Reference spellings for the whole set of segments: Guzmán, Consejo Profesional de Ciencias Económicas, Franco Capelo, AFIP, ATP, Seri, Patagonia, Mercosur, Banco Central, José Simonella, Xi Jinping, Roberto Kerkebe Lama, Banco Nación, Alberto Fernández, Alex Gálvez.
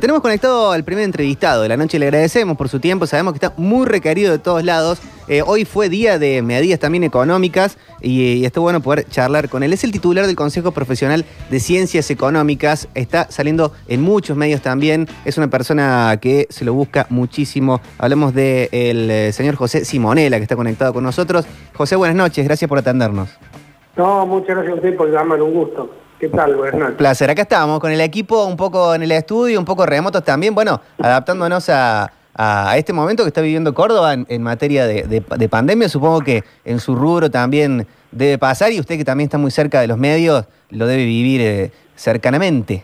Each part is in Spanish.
Tenemos conectado al primer entrevistado de la noche, le agradecemos por su tiempo, sabemos que está muy requerido de todos lados. Hoy fue día de medidas también económicas y está bueno poder charlar con él. Es el titular del Consejo Profesional de Ciencias Económicas, está saliendo en muchos medios también, es una persona que se lo busca muchísimo. Hablamos del señor José Simonella, que está conectado con nosotros. José, buenas noches, gracias por atendernos. No, muchas gracias a usted por llamar, un gusto. ¿Qué tal? Buenas noches. Un placer, acá estamos con el equipo, un poco en el estudio, un poco remotos también, bueno, adaptándonos a este momento que está viviendo Córdoba en materia de pandemia. Supongo que en su rubro también debe pasar y usted, que también está muy cerca de los medios, lo debe vivir cercanamente.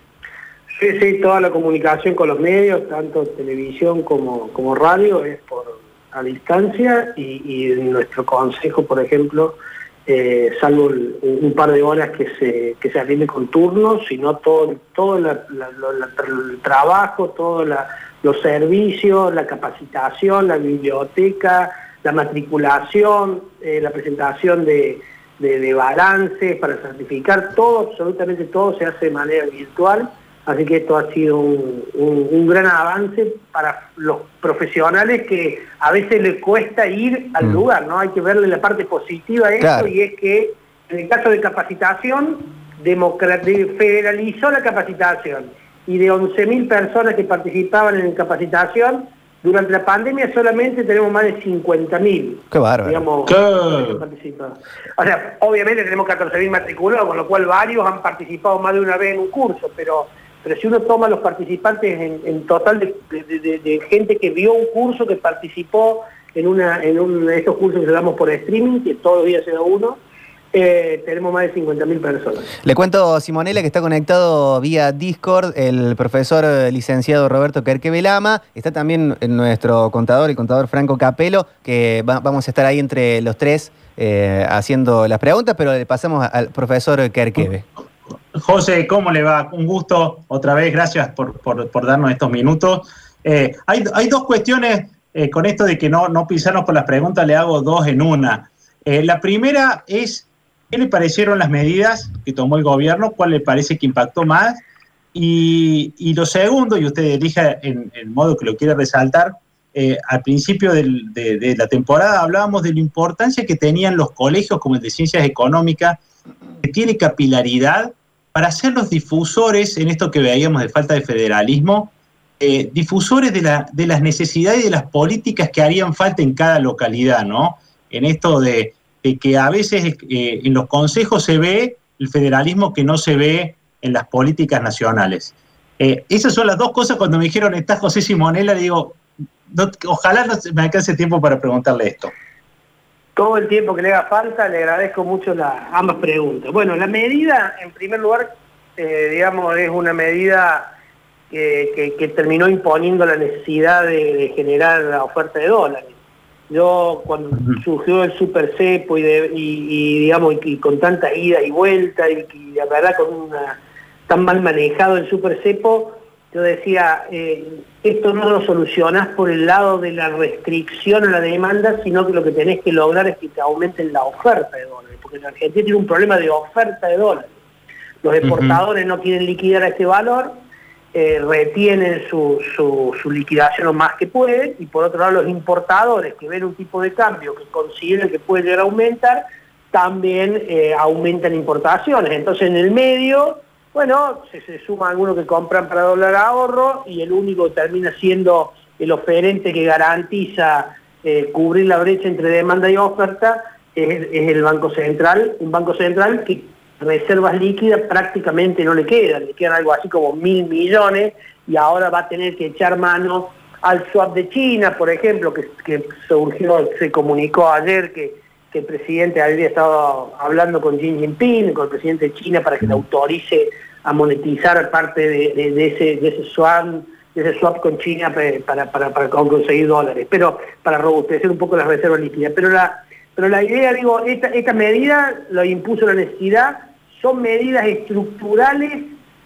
Sí, toda la comunicación con los medios, tanto televisión como radio, es a distancia y en nuestro consejo, por ejemplo, salvo un par de horas que se atiende con turnos, sino todo el trabajo, todo los servicios, la capacitación, la biblioteca, la matriculación, la presentación de balances para certificar, todo, absolutamente todo se hace de manera virtual, así que esto ha sido un gran avance para los profesionales que a veces les cuesta ir al lugar, ¿no? Hay que verle la parte positiva de esto, claro. Y es que en el caso de capacitación, federalizó la capacitación. Y de 11.000 personas que participaban en capacitación, durante la pandemia solamente tenemos más de 50.000. ¡Qué bárbaro! Digamos, que participan. O sea, obviamente tenemos 14.000 matriculados, con lo cual varios han participado más de una vez en un curso, pero si uno toma los participantes en total de gente que vio un curso, que participó en uno de estos cursos que damos por streaming, que todos los días se da uno, tenemos más de 50.000 personas. Le cuento a Simonella que está conectado vía Discord, el profesor licenciado Roberto Kerkebe Lama, está también nuestro contador, el contador Franco Capelo, que vamos a estar ahí entre los tres haciendo las preguntas, pero le pasamos al profesor Kerkebe. José, ¿cómo le va? Un gusto otra vez, gracias por darnos estos minutos. Hay dos cuestiones con esto de que no pisarnos por las preguntas, le hago dos en una. La primera es: ¿qué le parecieron las medidas que tomó el gobierno? ¿Cuál le parece que impactó más? Y lo segundo, y usted elija en modo que lo quiera resaltar, al principio de la temporada hablábamos de la importancia que tenían los colegios como el de Ciencias Económicas, que tiene capilaridad para ser los difusores, en esto que veíamos de falta de federalismo, difusores de las necesidades y de las políticas que harían falta en cada localidad, ¿no? En esto de que a veces en los consejos se ve el federalismo que no se ve en las políticas nacionales. Esas son las dos cosas. Cuando me dijeron, está José Simonella, digo, ojalá no me alcance tiempo para preguntarle esto. Todo el tiempo que le haga falta, le agradezco mucho ambas preguntas. Bueno, la medida, en primer lugar, es una medida que terminó imponiendo la necesidad de generar la oferta de dólares. Yo, cuando surgió el super cepo y con tanta ida y vuelta y la verdad con tan mal manejado el super cepo, yo decía, esto no lo solucionás por el lado de la restricción a la demanda, sino que lo que tenés que lograr es que te aumenten la oferta de dólares, porque la Argentina tiene un problema de oferta de dólares. Los exportadores no quieren liquidar a este valor, retienen su liquidación lo más que pueden, y por otro lado los importadores, que ven un tipo de cambio que consideran que puede llegar a aumentar, también aumentan importaciones. Entonces en el medio, bueno, se suman algunos que compran para dólar ahorro, y el único que termina siendo el oferente que garantiza cubrir la brecha entre demanda y oferta es el Banco Central, un Banco Central que reservas líquidas prácticamente no le quedan algo así como 1.000 millones, y ahora va a tener que echar mano al swap de China, por ejemplo, que surgió, se comunicó ayer que el presidente habría estado hablando con Xi Jinping, con el presidente de China, para que le autorice a monetizar parte de ese swap con China para conseguir dólares, pero para robustecer un poco las reservas líquidas. Pero la idea, esta medida lo impuso la necesidad, son medidas estructurales,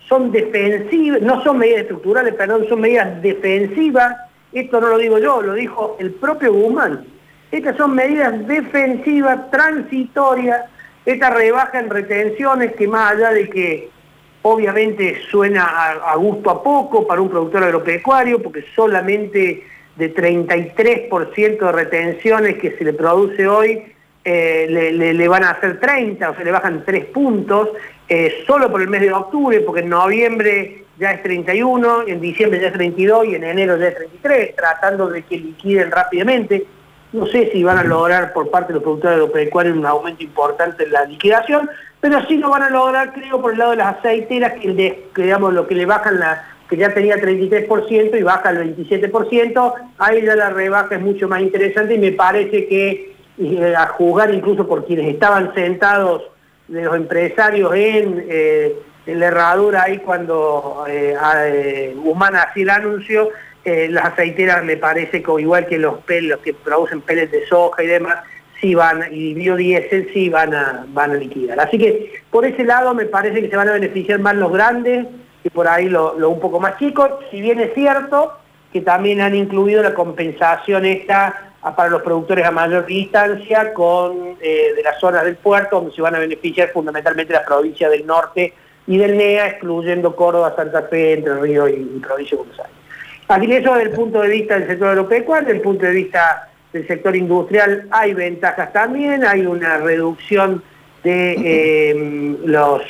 son defensivas, no son medidas estructurales, perdón, son medidas defensivas. Esto no lo digo yo, lo dijo el propio Guzmán. Estas son medidas defensivas, transitorias, esta rebaja en retenciones que, más allá de que Obviamente suena a gusto a poco para un productor agropecuario, porque solamente de 33% de retenciones que se le produce hoy, le van a hacer 30, o sea, le bajan 3 puntos, solo por el mes de octubre, porque en noviembre ya es 31, en diciembre ya es 32 y en enero ya es 33, tratando de que liquiden rápidamente. No sé si van a lograr por parte de los productores agropecuarios un aumento importante en la liquidación, pero sí lo van a lograr, creo, por el lado de las aceiteras, que digamos, lo que le bajan, que ya tenía 33% y baja al 27%, ahí ya la rebaja es mucho más interesante, y me parece que a juzgar incluso por quienes estaban sentados de los empresarios en la herradura ahí cuando Guzmán hacía el anuncio, las aceiteras, me parece que igual que los que producen pellets de soja y demás, sí van, y biodiesel, sí van a liquidar. Así que por ese lado me parece que se van a beneficiar más los grandes y por ahí lo un poco más chicos, si bien es cierto que también han incluido la compensación esta para los productores a mayor distancia de las zonas del puerto, donde se van a beneficiar fundamentalmente las provincias del norte y del NEA, excluyendo Córdoba, Santa Fe, Entre Ríos y provincia de Buenos Aires. Así que eso desde el punto de vista del sector agropecuario. Desde el punto de vista del sector industrial hay ventajas también, hay una reducción de los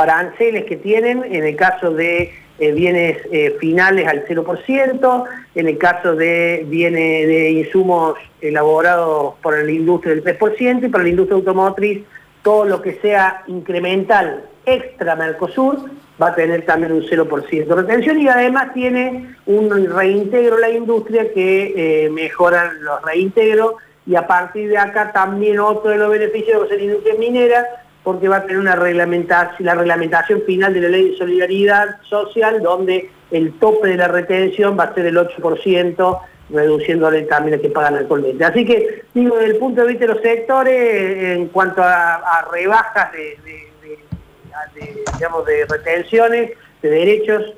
aranceles que tienen, en el caso de bienes finales al 0%, en el caso de bienes de insumos elaborados por la industria del 3%, y para la industria automotriz todo lo que sea incremental extra Mercosur va a tener también un 0% de retención, y además tiene un reintegro a la industria que mejora los reintegros, y a partir de acá también otro de los beneficios va a ser la industria minera, porque va a tener la reglamentación final de la Ley de Solidaridad Social, donde el tope de la retención va a ser el 8%, reduciéndole también a que pagan actualmente. Así que, digo, desde el punto de vista de los sectores, en cuanto a rebajas de retenciones, de derechos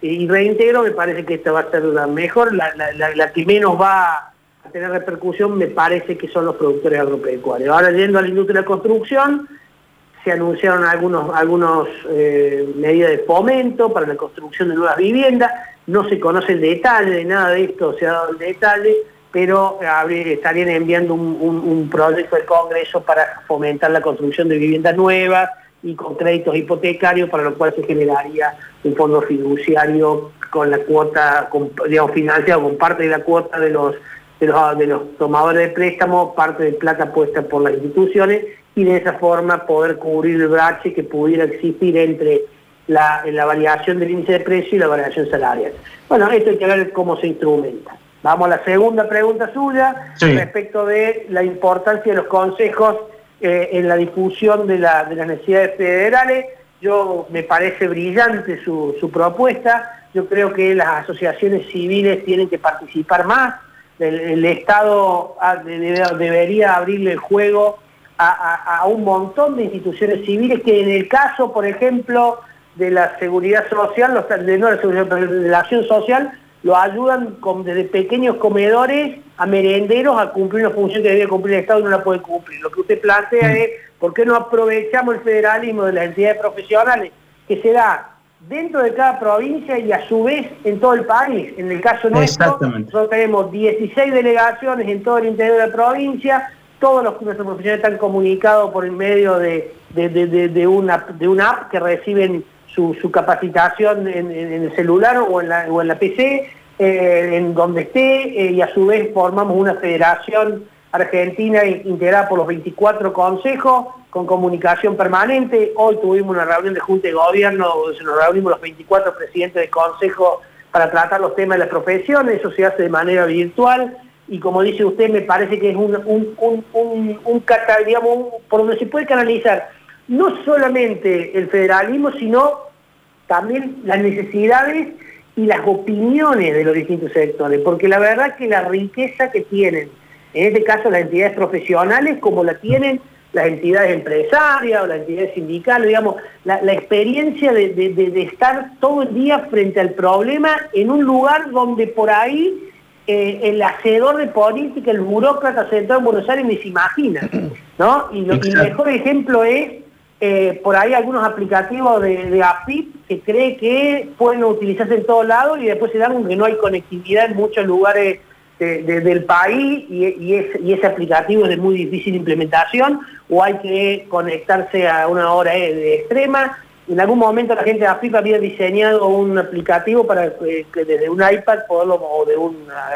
y reintegro, me parece que esta va a ser la mejor. La que menos va a tener repercusión, me parece que son los productores agropecuarios. Ahora, yendo a la industria de la construcción, se anunciaron algunas medidas de fomento para la construcción de nuevas viviendas. No se conoce el detalle de nada de esto, se ha dado el detalle, pero estarían enviando un proyecto al Congreso para fomentar la construcción de viviendas nuevas y con créditos hipotecarios, para lo cual se generaría un fondo fiduciario con la cuota, digamos, financiado con parte de la cuota de los tomadores de préstamo, parte de plata puesta por las instituciones, y de esa forma poder cubrir el brache que pudiera existir entre la variación del índice de precio y la variación salarial. Bueno, esto hay que ver cómo se instrumenta. Vamos a la segunda pregunta suya, sí, respecto de la importancia de los consejos en la difusión de las necesidades federales. Me parece brillante su propuesta. Yo creo que las asociaciones civiles tienen que participar más. El Estado debería abrirle el juego a un montón de instituciones civiles que, en el caso, por ejemplo, de la seguridad social, de la acción social, lo ayudan desde pequeños comedores a merenderos a cumplir una función que debía cumplir el Estado y no la puede cumplir. Lo que usted plantea es, ¿por qué no aprovechamos el federalismo de las entidades profesionales que se da dentro de cada provincia y a su vez en todo el país? En el caso nuestro, nosotros tenemos 16 delegaciones en todo el interior de la provincia. Todos nuestros profesionales están comunicados por el medio de una app que reciben su capacitación en el celular o en la PC, en donde esté, y a su vez formamos una federación argentina integrada por los 24 consejos con comunicación permanente. Hoy tuvimos una reunión de Junta de Gobierno donde nos reunimos los 24 presidentes de consejo para tratar los temas de las profesiones. Eso se hace de manera virtual. Y como dice usted, me parece que es digamos, por donde se puede canalizar no solamente el federalismo, sino también las necesidades y las opiniones de los distintos sectores, porque la verdad es que la riqueza que tienen, en este caso las entidades profesionales, como la tienen las entidades empresarias o las entidades sindicales, digamos, la experiencia de estar todo el día frente al problema en un lugar donde por ahí el hacedor de política, el burócrata sentado en Buenos Aires, ni se imagina, ¿no? Y el mejor ejemplo es por ahí algunos aplicativos de AFIP que cree que pueden utilizarse en todos lados y después se dan con que no hay conectividad en muchos lugares del país y ese aplicativo es de muy difícil implementación o hay que conectarse a una hora de extrema. En algún momento la gente de AFIP había diseñado un aplicativo para que desde un iPad poderlo, o de una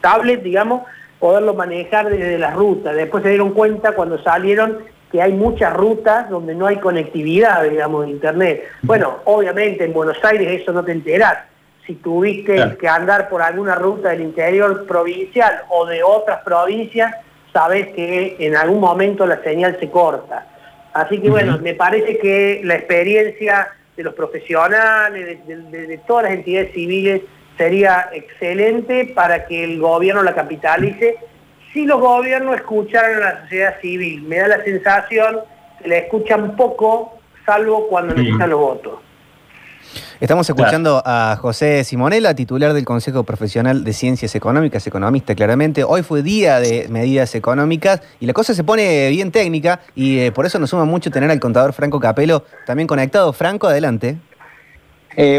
tablet, digamos, poderlo manejar desde las rutas. Después se dieron cuenta cuando salieron que hay muchas rutas donde no hay conectividad, digamos, de internet. Bueno, obviamente en Buenos Aires eso no te enterás. Si tuviste claro que andar por alguna ruta del interior provincial o de otras provincias, sabés que en algún momento la señal se corta. Así que bueno, me parece que la experiencia de los profesionales, de todas las entidades civiles, sería excelente para que el gobierno la capitalice. Si los gobiernos escucharan a la sociedad civil, me da la sensación que la escuchan poco, salvo cuando necesitan los votos. Estamos escuchando a José Simonella, titular del Consejo Profesional de Ciencias Económicas, economista claramente. Hoy fue día de medidas económicas y la cosa se pone bien técnica y por eso nos suma mucho tener al contador Franco Capelo también conectado. Franco, adelante.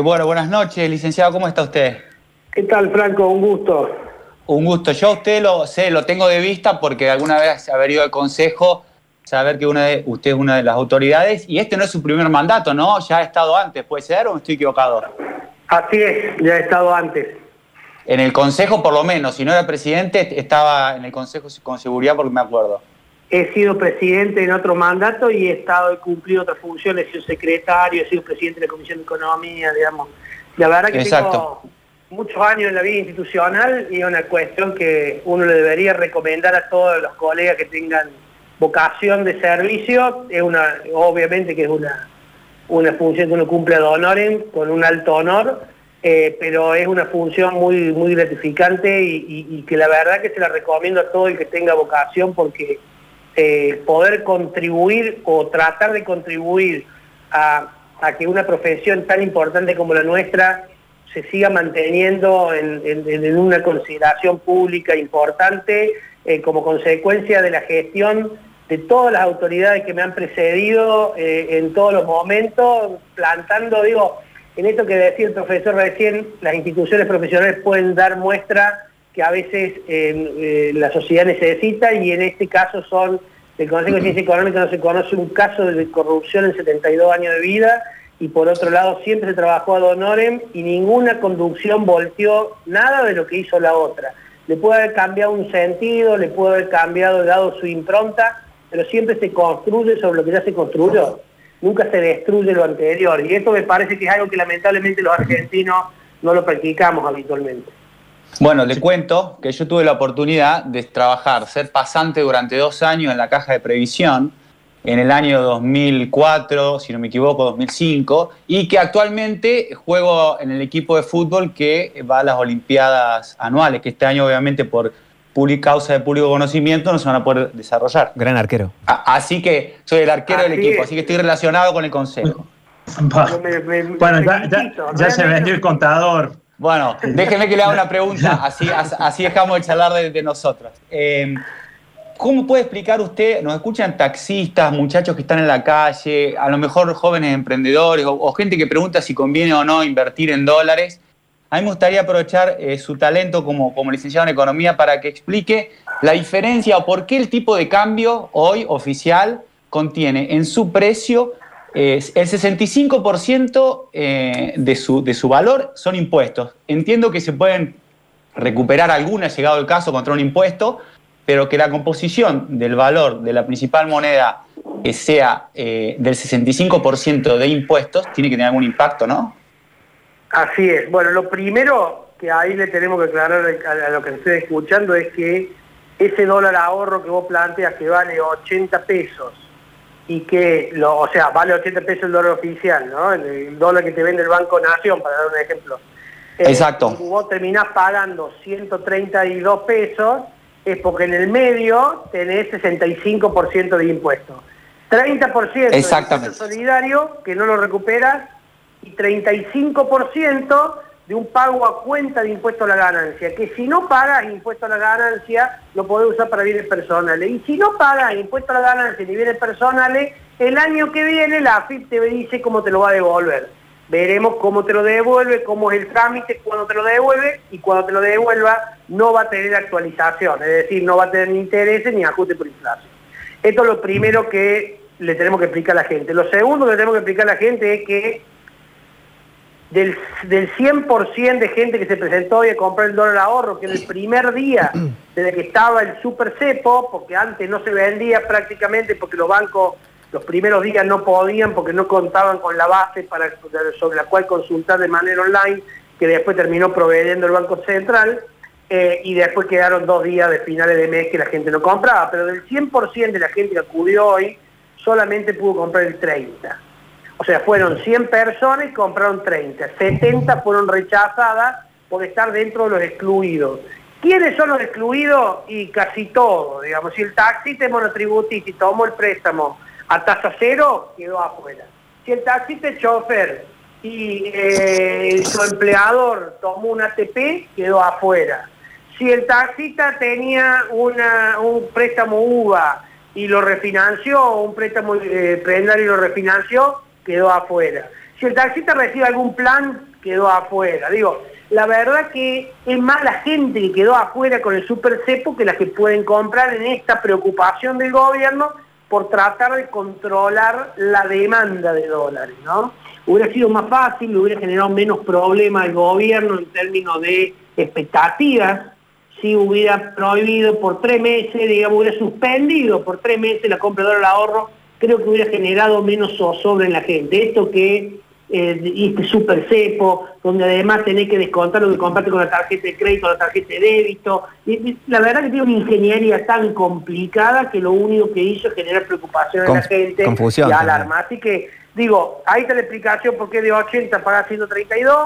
Bueno, buenas noches, licenciado. ¿Cómo está usted? ¿Qué tal, Franco? Un gusto. Un gusto. Yo a usted lo tengo de vista porque alguna vez haber ido al Consejo, saber que usted es una de las autoridades, y este no es su primer mandato, ¿no? Ya ha estado antes, ¿puede ser o me estoy equivocado? Así es, ya ha estado antes. En el Consejo, por lo menos, si no era presidente, estaba en el Consejo con seguridad porque me acuerdo. He sido presidente en otro mandato y he cumplido otras funciones, he sido secretario, he sido presidente de la Comisión de Economía, digamos. La verdad que exacto, tengo muchos años en la vida institucional y es una cuestión que uno le debería recomendar a todos los colegas que tengan vocación de servicio. Es una, obviamente que es una función que uno cumple ad honorem, con un alto honor, pero es una función muy, muy gratificante y que la verdad que se la recomiendo a todo el que tenga vocación porque poder contribuir o tratar de contribuir a que una profesión tan importante como la nuestra se siga manteniendo en una consideración pública importante como consecuencia de la gestión de todas las autoridades que me han precedido en todos los momentos, plantando, digo, en esto que decía el profesor recién, las instituciones profesionales pueden dar muestra que a veces la sociedad necesita y en este caso son, del Consejo de Ciencias Económicas no se conoce un caso de corrupción en 72 años de vida y por otro lado siempre se trabajó ad honorem y ninguna conducción volteó nada de lo que hizo la otra. Le puede haber cambiado un sentido, le puede haber cambiado, dado su impronta, pero siempre se construye sobre lo que ya se construyó. Nunca se destruye lo anterior. Y esto me parece que es algo que lamentablemente los argentinos no lo practicamos habitualmente. Bueno, le cuento que yo tuve la oportunidad de trabajar, ser pasante durante 2 años en la Caja de Previsión, en el año 2004, si no me equivoco, 2005, y que actualmente juego en el equipo de fútbol que va a las Olimpiadas anuales, que este año obviamente por causa de público conocimiento no se van a poder desarrollar. Gran arquero. Así que soy el arquero así del equipo, así que estoy relacionado con el consejo. Bueno, ya se vendió el contador. Bueno, déjenme que le haga una pregunta, así dejamos de charlar de nosotros. ¿Cómo puede explicar usted, nos escuchan taxistas, muchachos que están en la calle, a lo mejor jóvenes emprendedores o gente que pregunta si conviene o no invertir en dólares? A mí me gustaría aprovechar su talento como licenciado en Economía para que explique la diferencia o por qué el tipo de cambio hoy oficial contiene en su precio el 65% de su valor son impuestos. Entiendo que se pueden recuperar algunas, llegado el caso, contra un impuesto, pero que la composición del valor de la principal moneda sea del 65% de impuestos, tiene que tener algún impacto, ¿no? Así es. Bueno, lo primero que ahí le tenemos que aclarar a lo que estoy escuchando es que ese dólar ahorro que vos planteas que vale 80 pesos, y que, vale 80 pesos el dólar oficial, ¿no? El dólar que te vende el Banco Nación, para dar un ejemplo. Exacto. Y vos terminás pagando 132 pesos, es porque en el medio tenés 65% de impuestos. 30% de impuesto solidario, que no lo recuperas, y 35% de un pago a cuenta de impuesto a la ganancia, que si no pagas impuesto a la ganancia, lo podés usar para bienes personales. Y si no pagas impuesto a la ganancia ni bienes personales, El año que viene la AFIP te dice cómo te lo va a devolver. Veremos cómo te lo devuelve, cómo es el trámite, cuándo te lo devuelve, y cuando te lo devuelva no va a tener actualización, es decir, no va a tener ni intereses ni ajuste por inflación. Esto es lo primero que le tenemos que explicar a la gente. Lo segundo que le tenemos que explicar a la gente es que del 100% de gente que se presentó hoy a comprar el dólar ahorro, que en el primer día desde que estaba el super cepo, porque antes no se vendía prácticamente porque los bancos los primeros días no podían porque no contaban con la base sobre la cual consultar de manera online, que después terminó proveyendo el Banco Central, y después quedaron 2 días de finales de mes que la gente no compraba, pero del 100% de la gente que acudió hoy solamente pudo comprar el 30%. O sea, fueron 100 personas y compraron 30. 70 fueron rechazadas por estar dentro de los excluidos. ¿Quiénes son los excluidos? Y casi todo, digamos. Si el taxista es monotributista y tomó el préstamo a tasa cero, quedó afuera. Si el taxista es chofer y su empleador tomó un ATP, quedó afuera. Si el taxista tenía un préstamo UVA y lo refinanció, un préstamo prebendario y lo refinanció, quedó afuera. Si el taxista recibe algún plan, quedó afuera. Digo, la verdad que es más la gente que quedó afuera con el super cepo que las que pueden comprar en esta preocupación del gobierno por tratar de controlar la demanda de dólares, ¿no? Hubiera sido más fácil, hubiera generado menos problemas al gobierno en términos de expectativas, si hubiera prohibido por 3 meses, digamos, hubiera suspendido por 3 meses la compra de dólar ahorro, creo que hubiera generado menos zozobra en la gente. Esto que este super cepo, donde además tenés que descontar lo que compraste con la tarjeta de crédito, la tarjeta de débito. Y la verdad que tiene una ingeniería tan complicada que lo único que hizo es generar preocupación en la gente, confusión y alarma. Así que, digo, ahí está la explicación por qué de 80 pagás 132,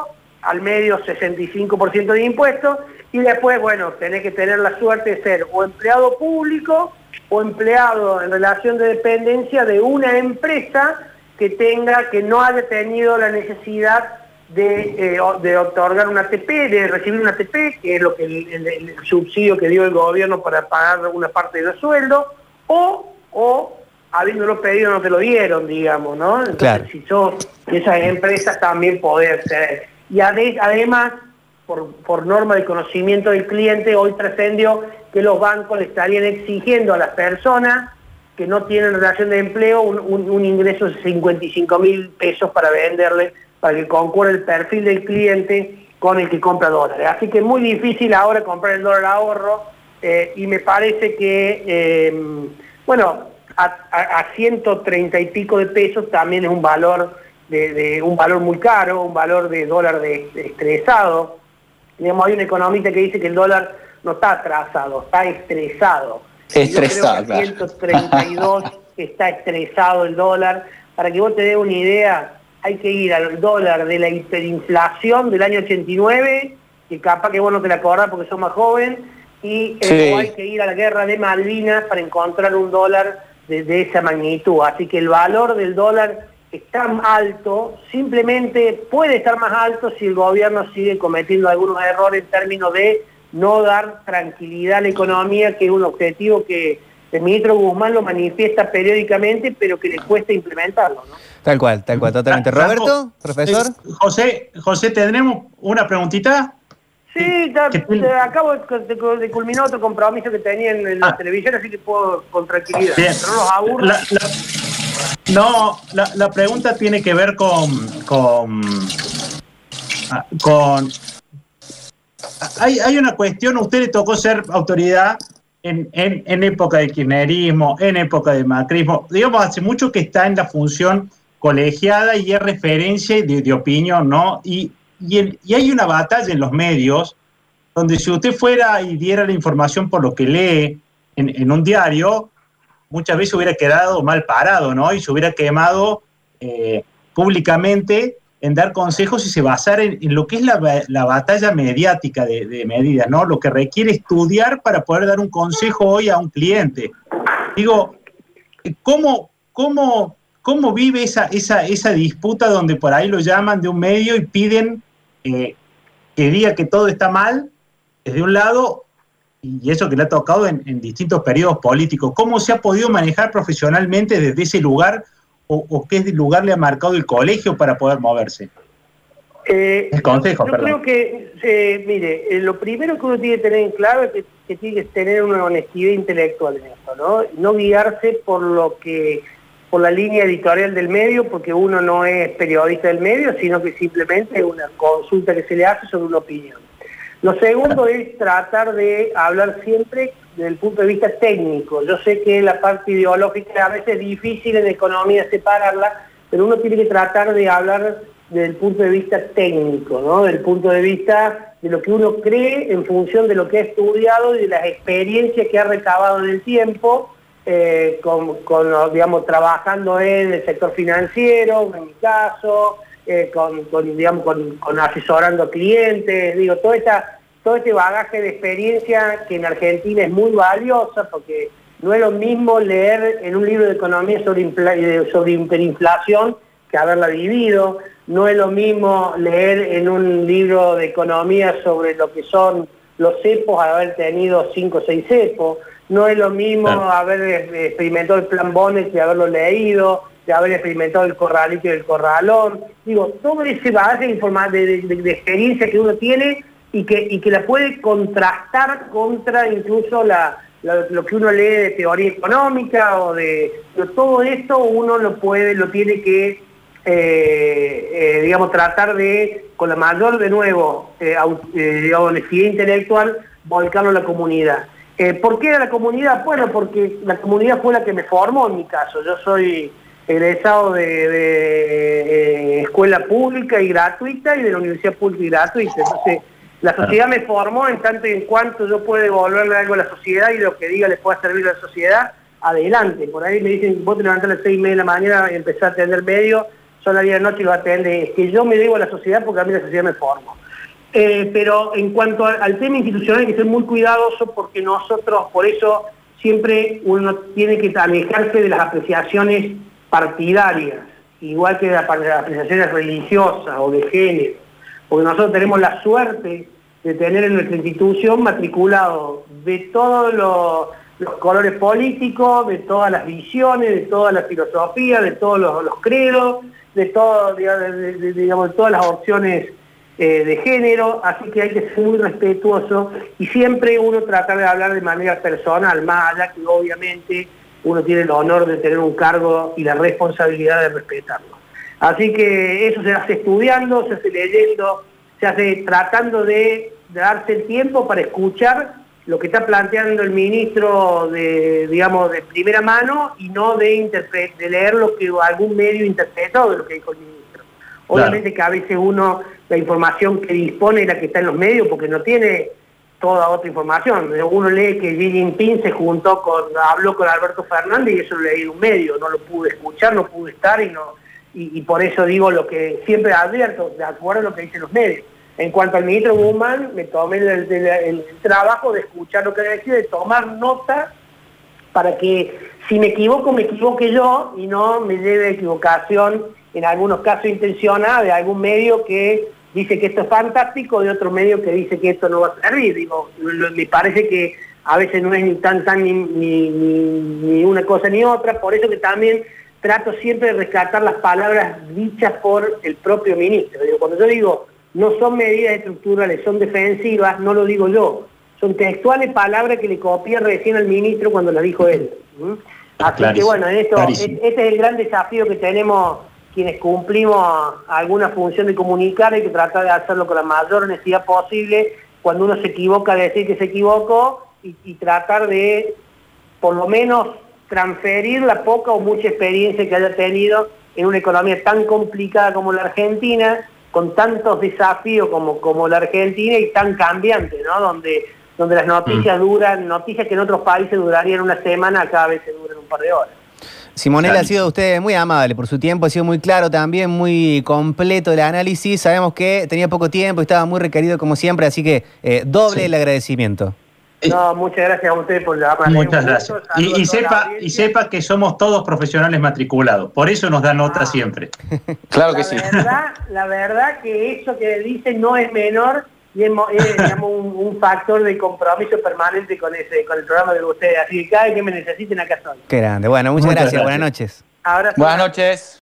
al medio 65% de impuestos, y después, bueno, tenés que tener la suerte de ser o empleado público o empleado en relación de dependencia de una empresa que no haya tenido la necesidad de otorgar un ATP, de recibir un ATP, que es lo que el subsidio que dio el gobierno para pagar una parte del sueldo, o habiéndolo pedido no te lo dieron, digamos, ¿no? Entonces, claro, si sos de esas empresas también poder ser. Y además, por norma de conocimiento del cliente, hoy trascendió que los bancos le estarían exigiendo a las personas que no tienen relación de empleo un ingreso de 55.000 pesos para venderle, para que concurra el perfil del cliente con el que compra dólares. Así que es muy difícil ahora comprar el dólar ahorro, y me parece que, bueno, a 130 y pico de pesos también es un valor un valor muy caro, un valor de dólar estresado. Digamos, hay un economista que dice que el dólar no está atrasado, está estresado. Estresado, claro. 132 está estresado el dólar. Para que vos te dé una idea, hay que ir al dólar de la hiperinflación del año 89, que capaz que vos no te la acordás porque sos más joven, y sí, hay que ir a la guerra de Malvinas para encontrar un dólar de esa magnitud. Así que el valor del dólar está alto, simplemente puede estar más alto si el gobierno sigue cometiendo algunos errores en términos de no dar tranquilidad a la economía, que es un objetivo que el ministro Guzmán lo manifiesta periódicamente, pero que le cuesta implementarlo, ¿no? Tal cual, totalmente. Roberto, profesor. José, ¿tendremos una preguntita? Sí, acabo de culminar otro compromiso que tenía en la televisión, así que puedo con tranquilidad. Bien. Pero no los aburro. La pregunta tiene que ver con hay una cuestión. A usted le tocó ser autoridad en época de kirchnerismo, en época de macrismo, digamos, hace mucho que está en la función colegiada y es referencia de opinión, ¿no? Y hay una batalla en los medios donde si usted fuera y diera la información por lo que lee en un diario, muchas veces hubiera quedado mal parado, ¿no? Y se hubiera quemado públicamente en dar consejos y se basara en lo que es la batalla mediática de medidas, ¿no? Lo que requiere estudiar para poder dar un consejo hoy a un cliente. Digo, ¿cómo vive esa disputa donde por ahí lo llaman de un medio y piden que diga que todo está mal desde un lado, y eso que le ha tocado en distintos periodos políticos? ¿Cómo se ha podido manejar profesionalmente desde ese lugar o qué lugar le ha marcado el colegio para poder moverse? El consejo, yo perdón. Creo que, mire, lo primero que uno tiene que tener en claro es que tiene que tener una honestidad intelectual en esto, ¿no? No guiarse por lo que, por la línea editorial del medio, porque uno no es periodista del medio, sino que simplemente es una consulta que se le hace sobre una opinión. Lo segundo es tratar de hablar siempre desde el punto de vista técnico. Yo sé que la parte ideológica a veces es difícil en economía separarla, pero uno tiene que tratar de hablar desde el punto de vista técnico, ¿no? Del punto de vista de lo que uno cree en función de lo que ha estudiado y de las experiencias que ha recabado en el tiempo, digamos, trabajando en el sector financiero, en mi caso, asesorando clientes, digo, todo este bagaje de experiencia que en Argentina es muy valiosa, porque no es lo mismo leer en un libro de economía sobre hiperinflación que haberla vivido, no es lo mismo leer en un libro de economía sobre lo que son los cepos al haber tenido 5 o 6 cepos, no es lo mismo haber experimentado el plan Bonet que haberlo leído, de haber experimentado el corralito y el corralón. Digo, todo ese bagaje de experiencia que uno tiene y que la puede contrastar contra incluso lo que uno lee de teoría económica o de... Todo esto uno lo tiene que tratar de, con la mayor, de nuevo, honestidad intelectual, volcarlo a la comunidad. ¿Por qué a la comunidad? Bueno, porque la comunidad fue la que me formó en mi caso. Yo soy egresado de escuela pública y gratuita y de la universidad pública y gratuita. Entonces, la sociedad me formó en tanto y en cuanto yo pueda devolverle algo a la sociedad y lo que diga les pueda servir a la sociedad, adelante. Por ahí me dicen, vos te levantás a las 6:30 de la mañana y empezás a atender medio, yo a las 10 de la noche lo atendés. Es que yo me debo a la sociedad porque a mí la sociedad me formó. Pero en cuanto al tema institucional hay que ser muy cuidadoso, porque nosotros, por eso, siempre uno tiene que alejarse de las apreciaciones partidarias, igual que de las apreciaciones religiosas o de género, porque nosotros tenemos la suerte de tener en nuestra institución matriculado de todos los colores políticos, de todas las visiones, de todas las filosofías, de todos los credos, de todas las opciones de género, así que hay que ser muy respetuoso y siempre uno tratar de hablar de manera personal, más allá que obviamente uno tiene el honor de tener un cargo y la responsabilidad de respetarlo. Así que eso se hace estudiando, se hace leyendo, se hace tratando de darse el tiempo para escuchar lo que está planteando el ministro de primera mano y no de leer lo que algún medio interpretó de lo que dijo el ministro. Obviamente que a veces uno, la información que dispone es la que está en los medios, porque no tiene toda otra información. Uno lee que Xi Jinping habló con Alberto Fernández y eso lo leí en un medio, no lo pude escuchar, no pude estar y por eso digo lo que siempre advierto, de acuerdo a lo que dicen los medios. En cuanto al ministro Guzmán, me tomé el trabajo de escuchar lo que decía, de tomar nota para que si me equivoco, me equivoque yo y no me lleve equivocación, en algunos casos intencionada, de algún medio que dice que esto es fantástico, de otro medio que dice que esto no va a servir. Digo, me parece que a veces no es ni ni una cosa ni otra, por eso que también trato siempre de rescatar las palabras dichas por el propio ministro. Digo, cuando yo digo, no son medidas estructurales, son defensivas, no lo digo yo. Son textuales palabras que le copié recién al ministro cuando las dijo él. Así clarísimo, que bueno, en esto, este es el gran desafío que tenemos quienes cumplimos alguna función de comunicar, hay que tratar de hacerlo con la mayor honestidad posible. Cuando uno se equivoca, decir que se equivocó y tratar de, por lo menos, transferir la poca o mucha experiencia que haya tenido en una economía tan complicada como la Argentina, con tantos desafíos como la Argentina y tan cambiante, ¿no? Donde las noticias duran, noticias que en otros países durarían una semana, cada vez se duran un par de horas. Simonella, ha sido usted muy amable por su tiempo, ha sido muy claro también, muy completo el análisis. Sabemos que tenía poco tiempo y estaba muy requerido como siempre, así que doble el agradecimiento. No, muchas gracias a usted por la amabilidad. Muchas gracias. Y sepa que somos todos profesionales matriculados, por eso nos dan nota siempre. Claro que sí. La verdad que eso que dice no es menor y es digamos, un factor de compromiso permanente con el programa de ustedes. Así que cada vez que me necesiten acá estoy. Qué grande. Bueno, muchas gracias. Buenas noches. Abrazo. Buenas noches.